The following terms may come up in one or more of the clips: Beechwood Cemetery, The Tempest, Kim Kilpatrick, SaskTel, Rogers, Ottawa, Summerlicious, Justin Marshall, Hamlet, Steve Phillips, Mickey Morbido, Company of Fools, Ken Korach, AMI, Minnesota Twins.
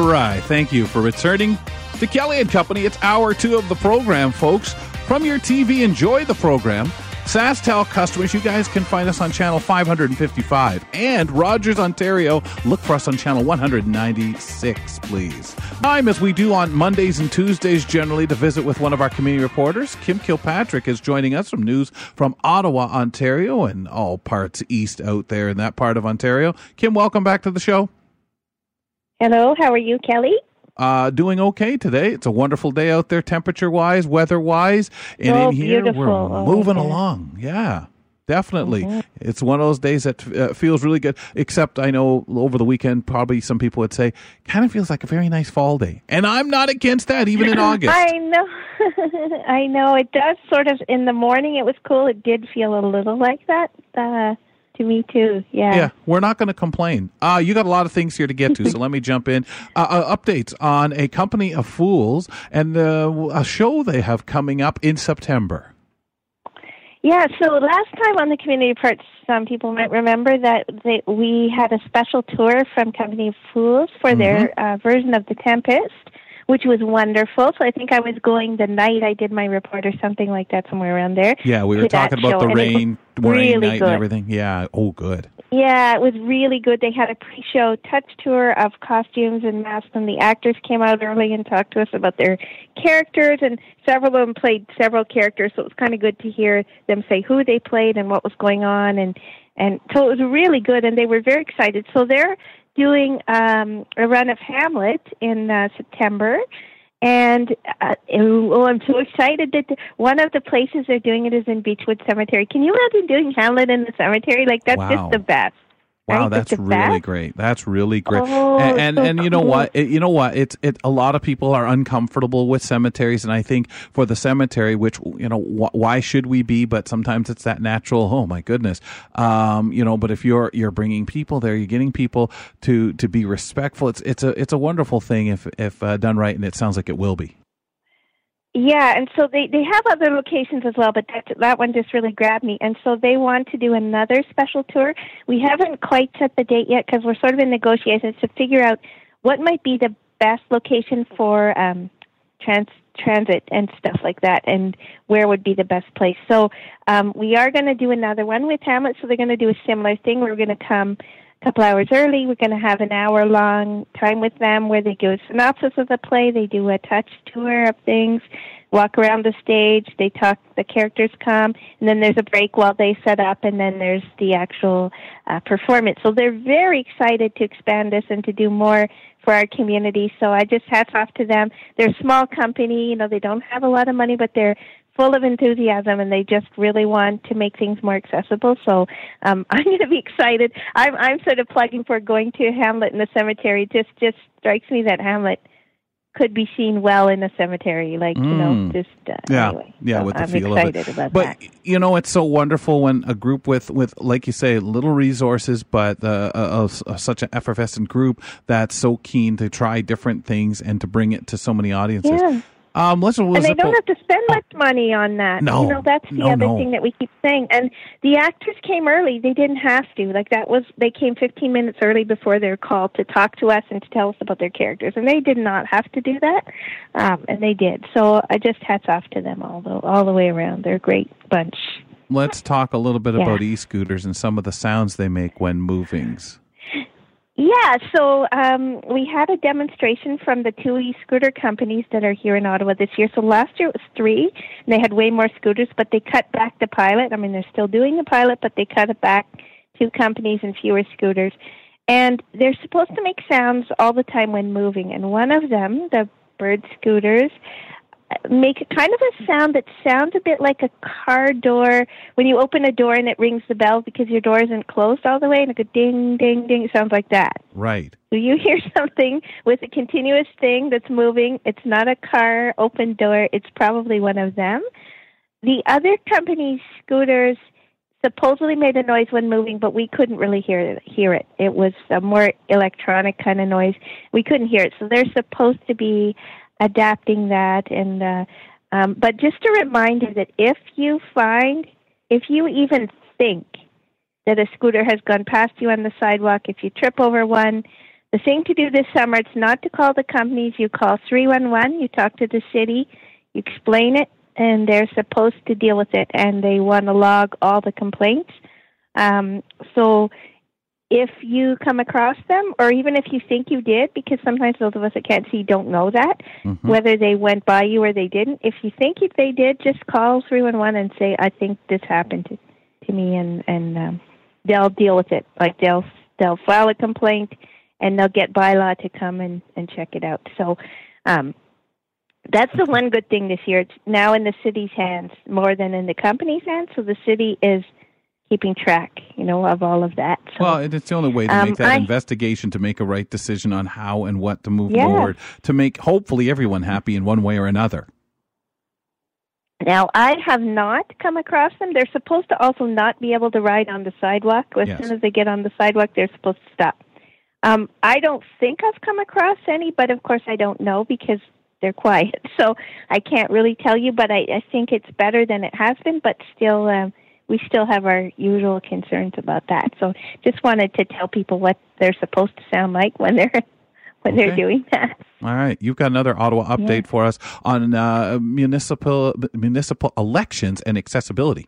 All right. Thank you for returning to Kelly and Company. It's hour two of the program, folks. From your TV, enjoy the program. SaskTel customers, you guys can find us on channel 555. And Rogers, Ontario, look for us on channel 196, please. Time, as we do on Mondays and Tuesdays generally, to visit with one of our community reporters. Kim Kilpatrick is joining us from news from Ottawa, Ontario, and all parts east out there in that part of Ontario. Kim, welcome back to the show. Hello, how are you, Kelly? Doing okay today. It's a wonderful day out there, temperature-wise, weather-wise. And in here, beautiful. We're moving along. Yeah, definitely. Mm-hmm. It's one of those days that feels really good, except I know over the weekend, probably some people would say, kind of feels like a very nice fall day. And I'm not against that, even in August. I know. I know. It does sort of, in the morning it was cool. It did feel a little like that. Me too, yeah. Yeah, we're not going to complain. You got a lot of things here to get to, so let me jump in. Updates on A Company of Fools and a show they have coming up in September. Yeah, so last time on the Community Reports, some people might remember that we had a special tour from Company of Fools for their version of The Tempest, which was wonderful. So I think I was going the night I did my report or something like that, somewhere around there. Yeah, we were talking about the rain night and everything. Yeah, good. Yeah, it was really good. They had a pre-show touch tour of costumes and masks, and the actors came out early and talked to us about their characters, and several of them played several characters, so it was kind of good to hear them say who they played and what was going on, and so it was really good, and they were very excited. So they're doing a run of Hamlet in September, and I'm so excited that one of the places they're doing it is in Beechwood Cemetery. Can you imagine doing Hamlet in the cemetery? Like, that's just the best. Wow, that's really great. That's really great. And you know what? It's a lot of people are uncomfortable with cemeteries, and I think for the cemetery, which, you know, why should we be? But sometimes it's that natural. Oh my goodness, you know. But if you're bringing people there, you're getting people to be respectful. It's a wonderful thing if done right, and it sounds like it will be. Yeah, and so they have other locations as well, but that one just really grabbed me. And so they want to do another special tour. We haven't quite set the date yet because we're sort of in negotiations to figure out what might be the best location for transit and stuff like that, and where would be the best place. So we are going to do another one with Hamlet, so they're going to do a similar thing. We're going to come a couple hours early. We're going to have an hour-long time with them where they give a synopsis of the play. They do a touch tour of things, walk around the stage. They talk, the characters come, and then there's a break while they set up, and then there's the actual performance. So they're very excited to expand this and to do more for our community. So I just hats off to them. They're a small company. You know, they don't have a lot of money, but they're full of enthusiasm, and they just really want to make things more accessible. So I'm going to be excited. I'm sort of plugging for going to Hamlet in the cemetery. Just strikes me that Hamlet could be seen well in a cemetery, like, you know, just anyway. Yeah, so with the feel of it. But, you know, it's so wonderful when a group with like you say, little resources, but such an effervescent group that's so keen to try different things and to bring it to so many audiences. Yeah. And they don't have to spend much money on that. No, you know, that's the other thing that we keep saying. And the actors came early. They didn't have to. Like, they came 15 minutes early before their call to talk to us and to tell us about their characters. And they did not have to do that. And they did. So I just hats off to them all the way around. They're a great bunch. Let's talk a little bit about e-scooters and some of the sounds they make when moving. Yeah, so we had a demonstration from the two e-scooter companies that are here in Ottawa this year. So last year it was three, and they had way more scooters, but they cut back the pilot. I mean, they're still doing the pilot, but they cut it back to companies and fewer scooters. And they're supposed to make sounds all the time when moving. And one of them, the bird scooters, make kind of a sound that sounds a bit like a car door when you open a door and it rings the bell because your door isn't closed all the way, and it goes ding, ding, ding. It sounds like that. Right. So you hear something with a continuous thing that's moving. It's not a car open door. It's probably one of them. The other company's scooters supposedly made a noise when moving, but we couldn't really hear it. It was a more electronic kind of noise. We couldn't hear it. So they're supposed to be adapting that, and but just a reminder that if you even think that a scooter has gone past you on the sidewalk, if you trip over one, The thing to do this summer is not to call the companies. You call 311, you talk to the city, you explain it, and they're supposed to deal with it, and they want to log all the complaints. So if you come across them, or even if you think you did, because sometimes those of us that can't see don't know that, mm-hmm. whether they went by you or they didn't, if you think if they did, just call 311 and say, I think this happened to me, and they'll deal with it. Like they'll file a complaint, and they'll get bylaw to come and check it out. So that's the one good thing this year. It's now in the city's hands more than in the company's hands, so the city is keeping track, of all of that. So, well, it's the only way to make that investigation, to make a right decision on how and what to move forward, to make hopefully everyone happy in one way or another. Now, I have not come across them. They're supposed to also not be able to ride on the sidewalk. As soon as they get on the sidewalk, they're supposed to stop. I don't think I've come across any, but of course I don't know because they're quiet. So I can't really tell you, but I think it's better than it has been, but still, we still have our usual concerns about that. So just wanted to tell people what they're supposed to sound like when they're doing that. All right. You've got another Ottawa update for us on municipal elections and accessibility.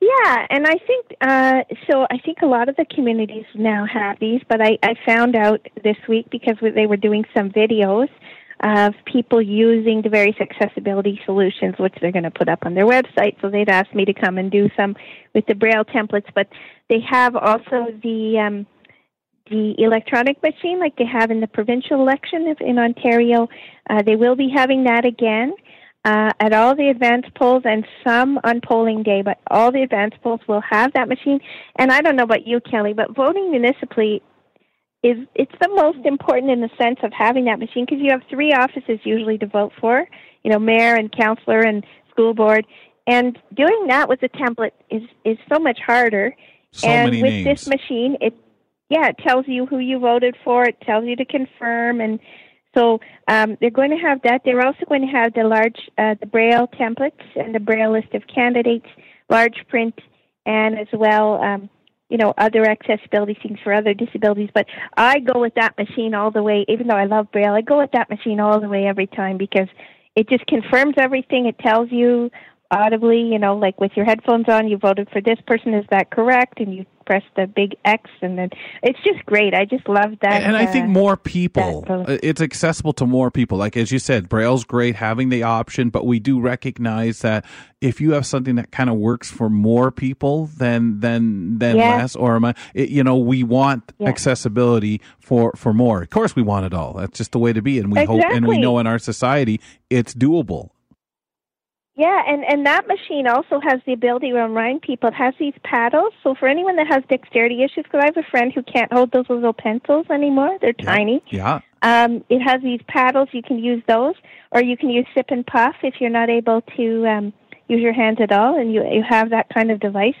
Yeah, and I think I think a lot of the communities now have these, but I found out this week because they were doing some videos of people using the various accessibility solutions, which they're going to put up on their website. So they'd asked me to come and do some with the Braille templates, but they have also the electronic machine like they have in the provincial election in Ontario. They will be having that again. At all the advance polls and some on polling day, but all the advance polls will have that machine. And I don't know about you, Kelly, but voting municipally it's the most important in the sense of having that machine because you have three offices usually to vote for, mayor and councillor and school board. And doing that with a template is so much harder. So and many with names. This machine, it tells you who you voted for. It tells you to confirm and. So they're going to have that. They're also going to have the large, the Braille templates and the Braille list of candidates, large print, and as well, other accessibility things for other disabilities. But I go with that machine all the way, even though I love Braille. I go with that machine all the way every time because it just confirms everything. It tells you audibly, like with your headphones on, you voted for this person. Is that correct? And you press the big X, and then it's just great. I just love that. And I think more people, it's accessible to more people. Like, as you said, Braille's great having the option, but we do recognize that if you have something that kind of works for more people than less, we want accessibility for more. Of course, we want it all. That's just the way to be. And we hope, and we know in our society, it's doable. Yeah, and that machine also has the ability to remind people. It has these paddles. So for anyone that has dexterity issues, because I have a friend who can't hold those little pencils anymore. They're tiny. Yeah. It has these paddles. You can use those, or you can use sip and puff if you're not able to use your hands at all, and you have that kind of device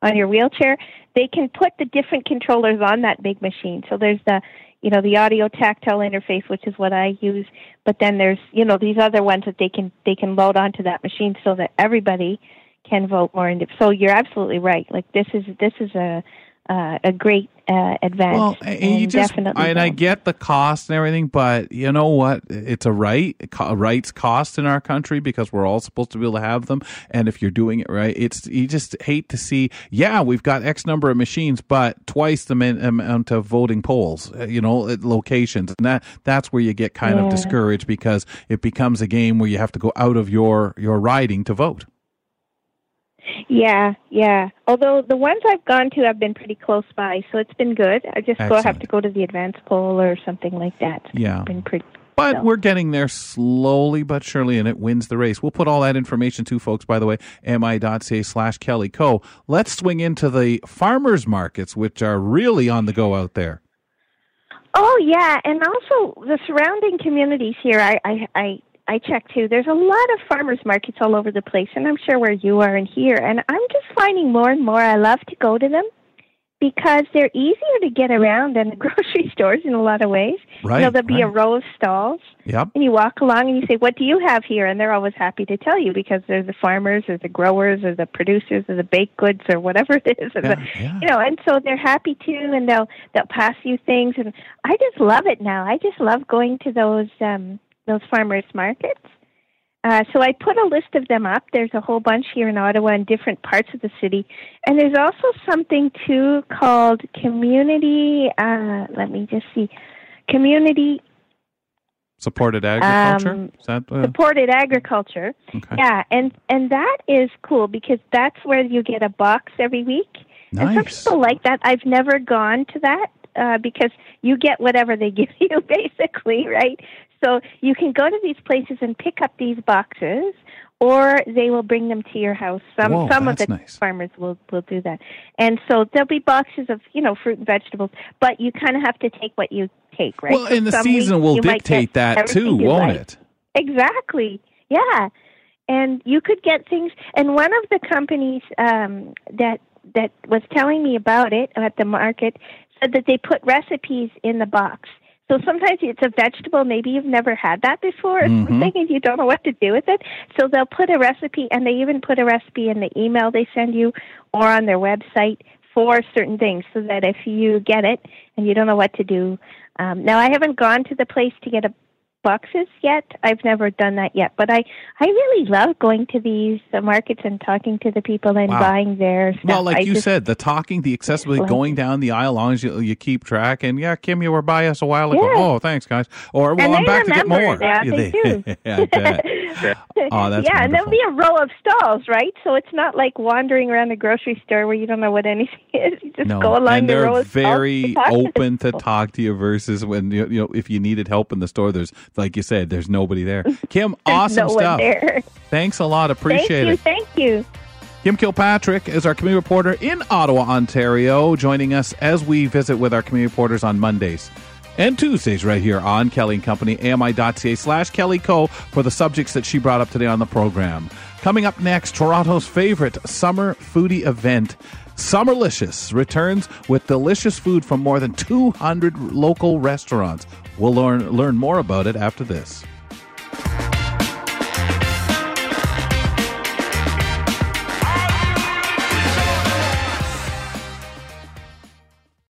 on your wheelchair. They can put the different controllers on that big machine. So there's the the audio tactile interface, which is what I use, but then there's, these other ones that they can load onto that machine so that everybody can vote more. So you're absolutely right. Like this is a great advance. Well, I get the cost and everything, but you know what? It's a right. Rights cost in our country because we're all supposed to be able to have them. And if you're doing it right, you just hate to see. Yeah, we've got X number of machines, but twice the amount of voting polls. At locations, and that's where you get kind of discouraged because it becomes a game where you have to go out of your riding to vote. Yeah. Although the ones I've gone to have been pretty close by, so it's been good. I just have to go to the advance poll or something like that. Yeah. It's been pretty. But we're getting there slowly but surely, and it wins the race. We'll put all that information to folks, by the way, mi.ca/KellyCo. Let's swing into the farmers markets, which are really on the go out there. Oh, yeah, and also the surrounding communities here, I check too. There's a lot of farmers markets all over the place, and I'm sure where you are in here. And I'm just finding more and more I love to go to them because they're easier to get around than the grocery stores in a lot of ways. Right, you know, there'll be a row of stalls, yep. and you walk along and you say, what do you have here? And they're always happy to tell you because they're the farmers or the growers or the producers or the baked goods or whatever it is. You know, and so they're happy too, and they'll pass you things. And I just love it now. I just love going to those farmers markets. So I put a list of them up. There's a whole bunch here in Ottawa in different parts of the city. And there's also something, too, called community, community... supported agriculture? Is that, supported agriculture, okay. Yeah. And that is cool because that's where you get a box every week. Nice. And some people like that. I've never gone to that because you get whatever they give you, basically, right? So you can go to these places and pick up these boxes, or they will bring them to your house. Some of the farmers will do that. And so there'll be boxes of, you know, fruit and vegetables, but you kind of have to take what you take, right? Well, and the season will dictate that too, won't it? Exactly, yeah. And you could get things, and one of the companies that was telling me about it at the market said that they put recipes in the box. So sometimes it's a vegetable, maybe you've never had that before or mm-hmm. something, and you don't know what to do with it. So they'll put a recipe, and they even put a recipe in the email they send you or on their website for certain things, so that if you get it and you don't know what to do. Now, I haven't gone to the place to get boxes yet. I've never done that yet. But I really love going to these markets and talking to the people and wow. buying their stuff. Well, like you said, the talking, the accessibility, going down the aisle, long as you keep track. And, yeah, Kim, you were by us a while ago. Yeah. Oh, thanks, guys. Or, well, I'm back to get more. Yeah, they do. Yeah, that's yeah, and there'll be a row of stalls, right? So it's not like wandering around the grocery store where you don't know what anything is. You just go along the row of stalls. And they're very open to talk to you versus when, you know, if you needed help in the store, there's, like you said, there's nobody there. Kim, awesome stuff. Thanks a lot. Appreciate it. Thank you. Kim Kilpatrick is our community reporter in Ottawa, Ontario, joining us as we visit with our community reporters on Mondays and Tuesdays right here on Kelly & Company, AMI.ca/KellyCo for the subjects that she brought up today on the program. Coming up next, Toronto's favorite summer foodie event, Summerlicious, returns with delicious food from more than 200 local restaurants. We'll learn more about it after this.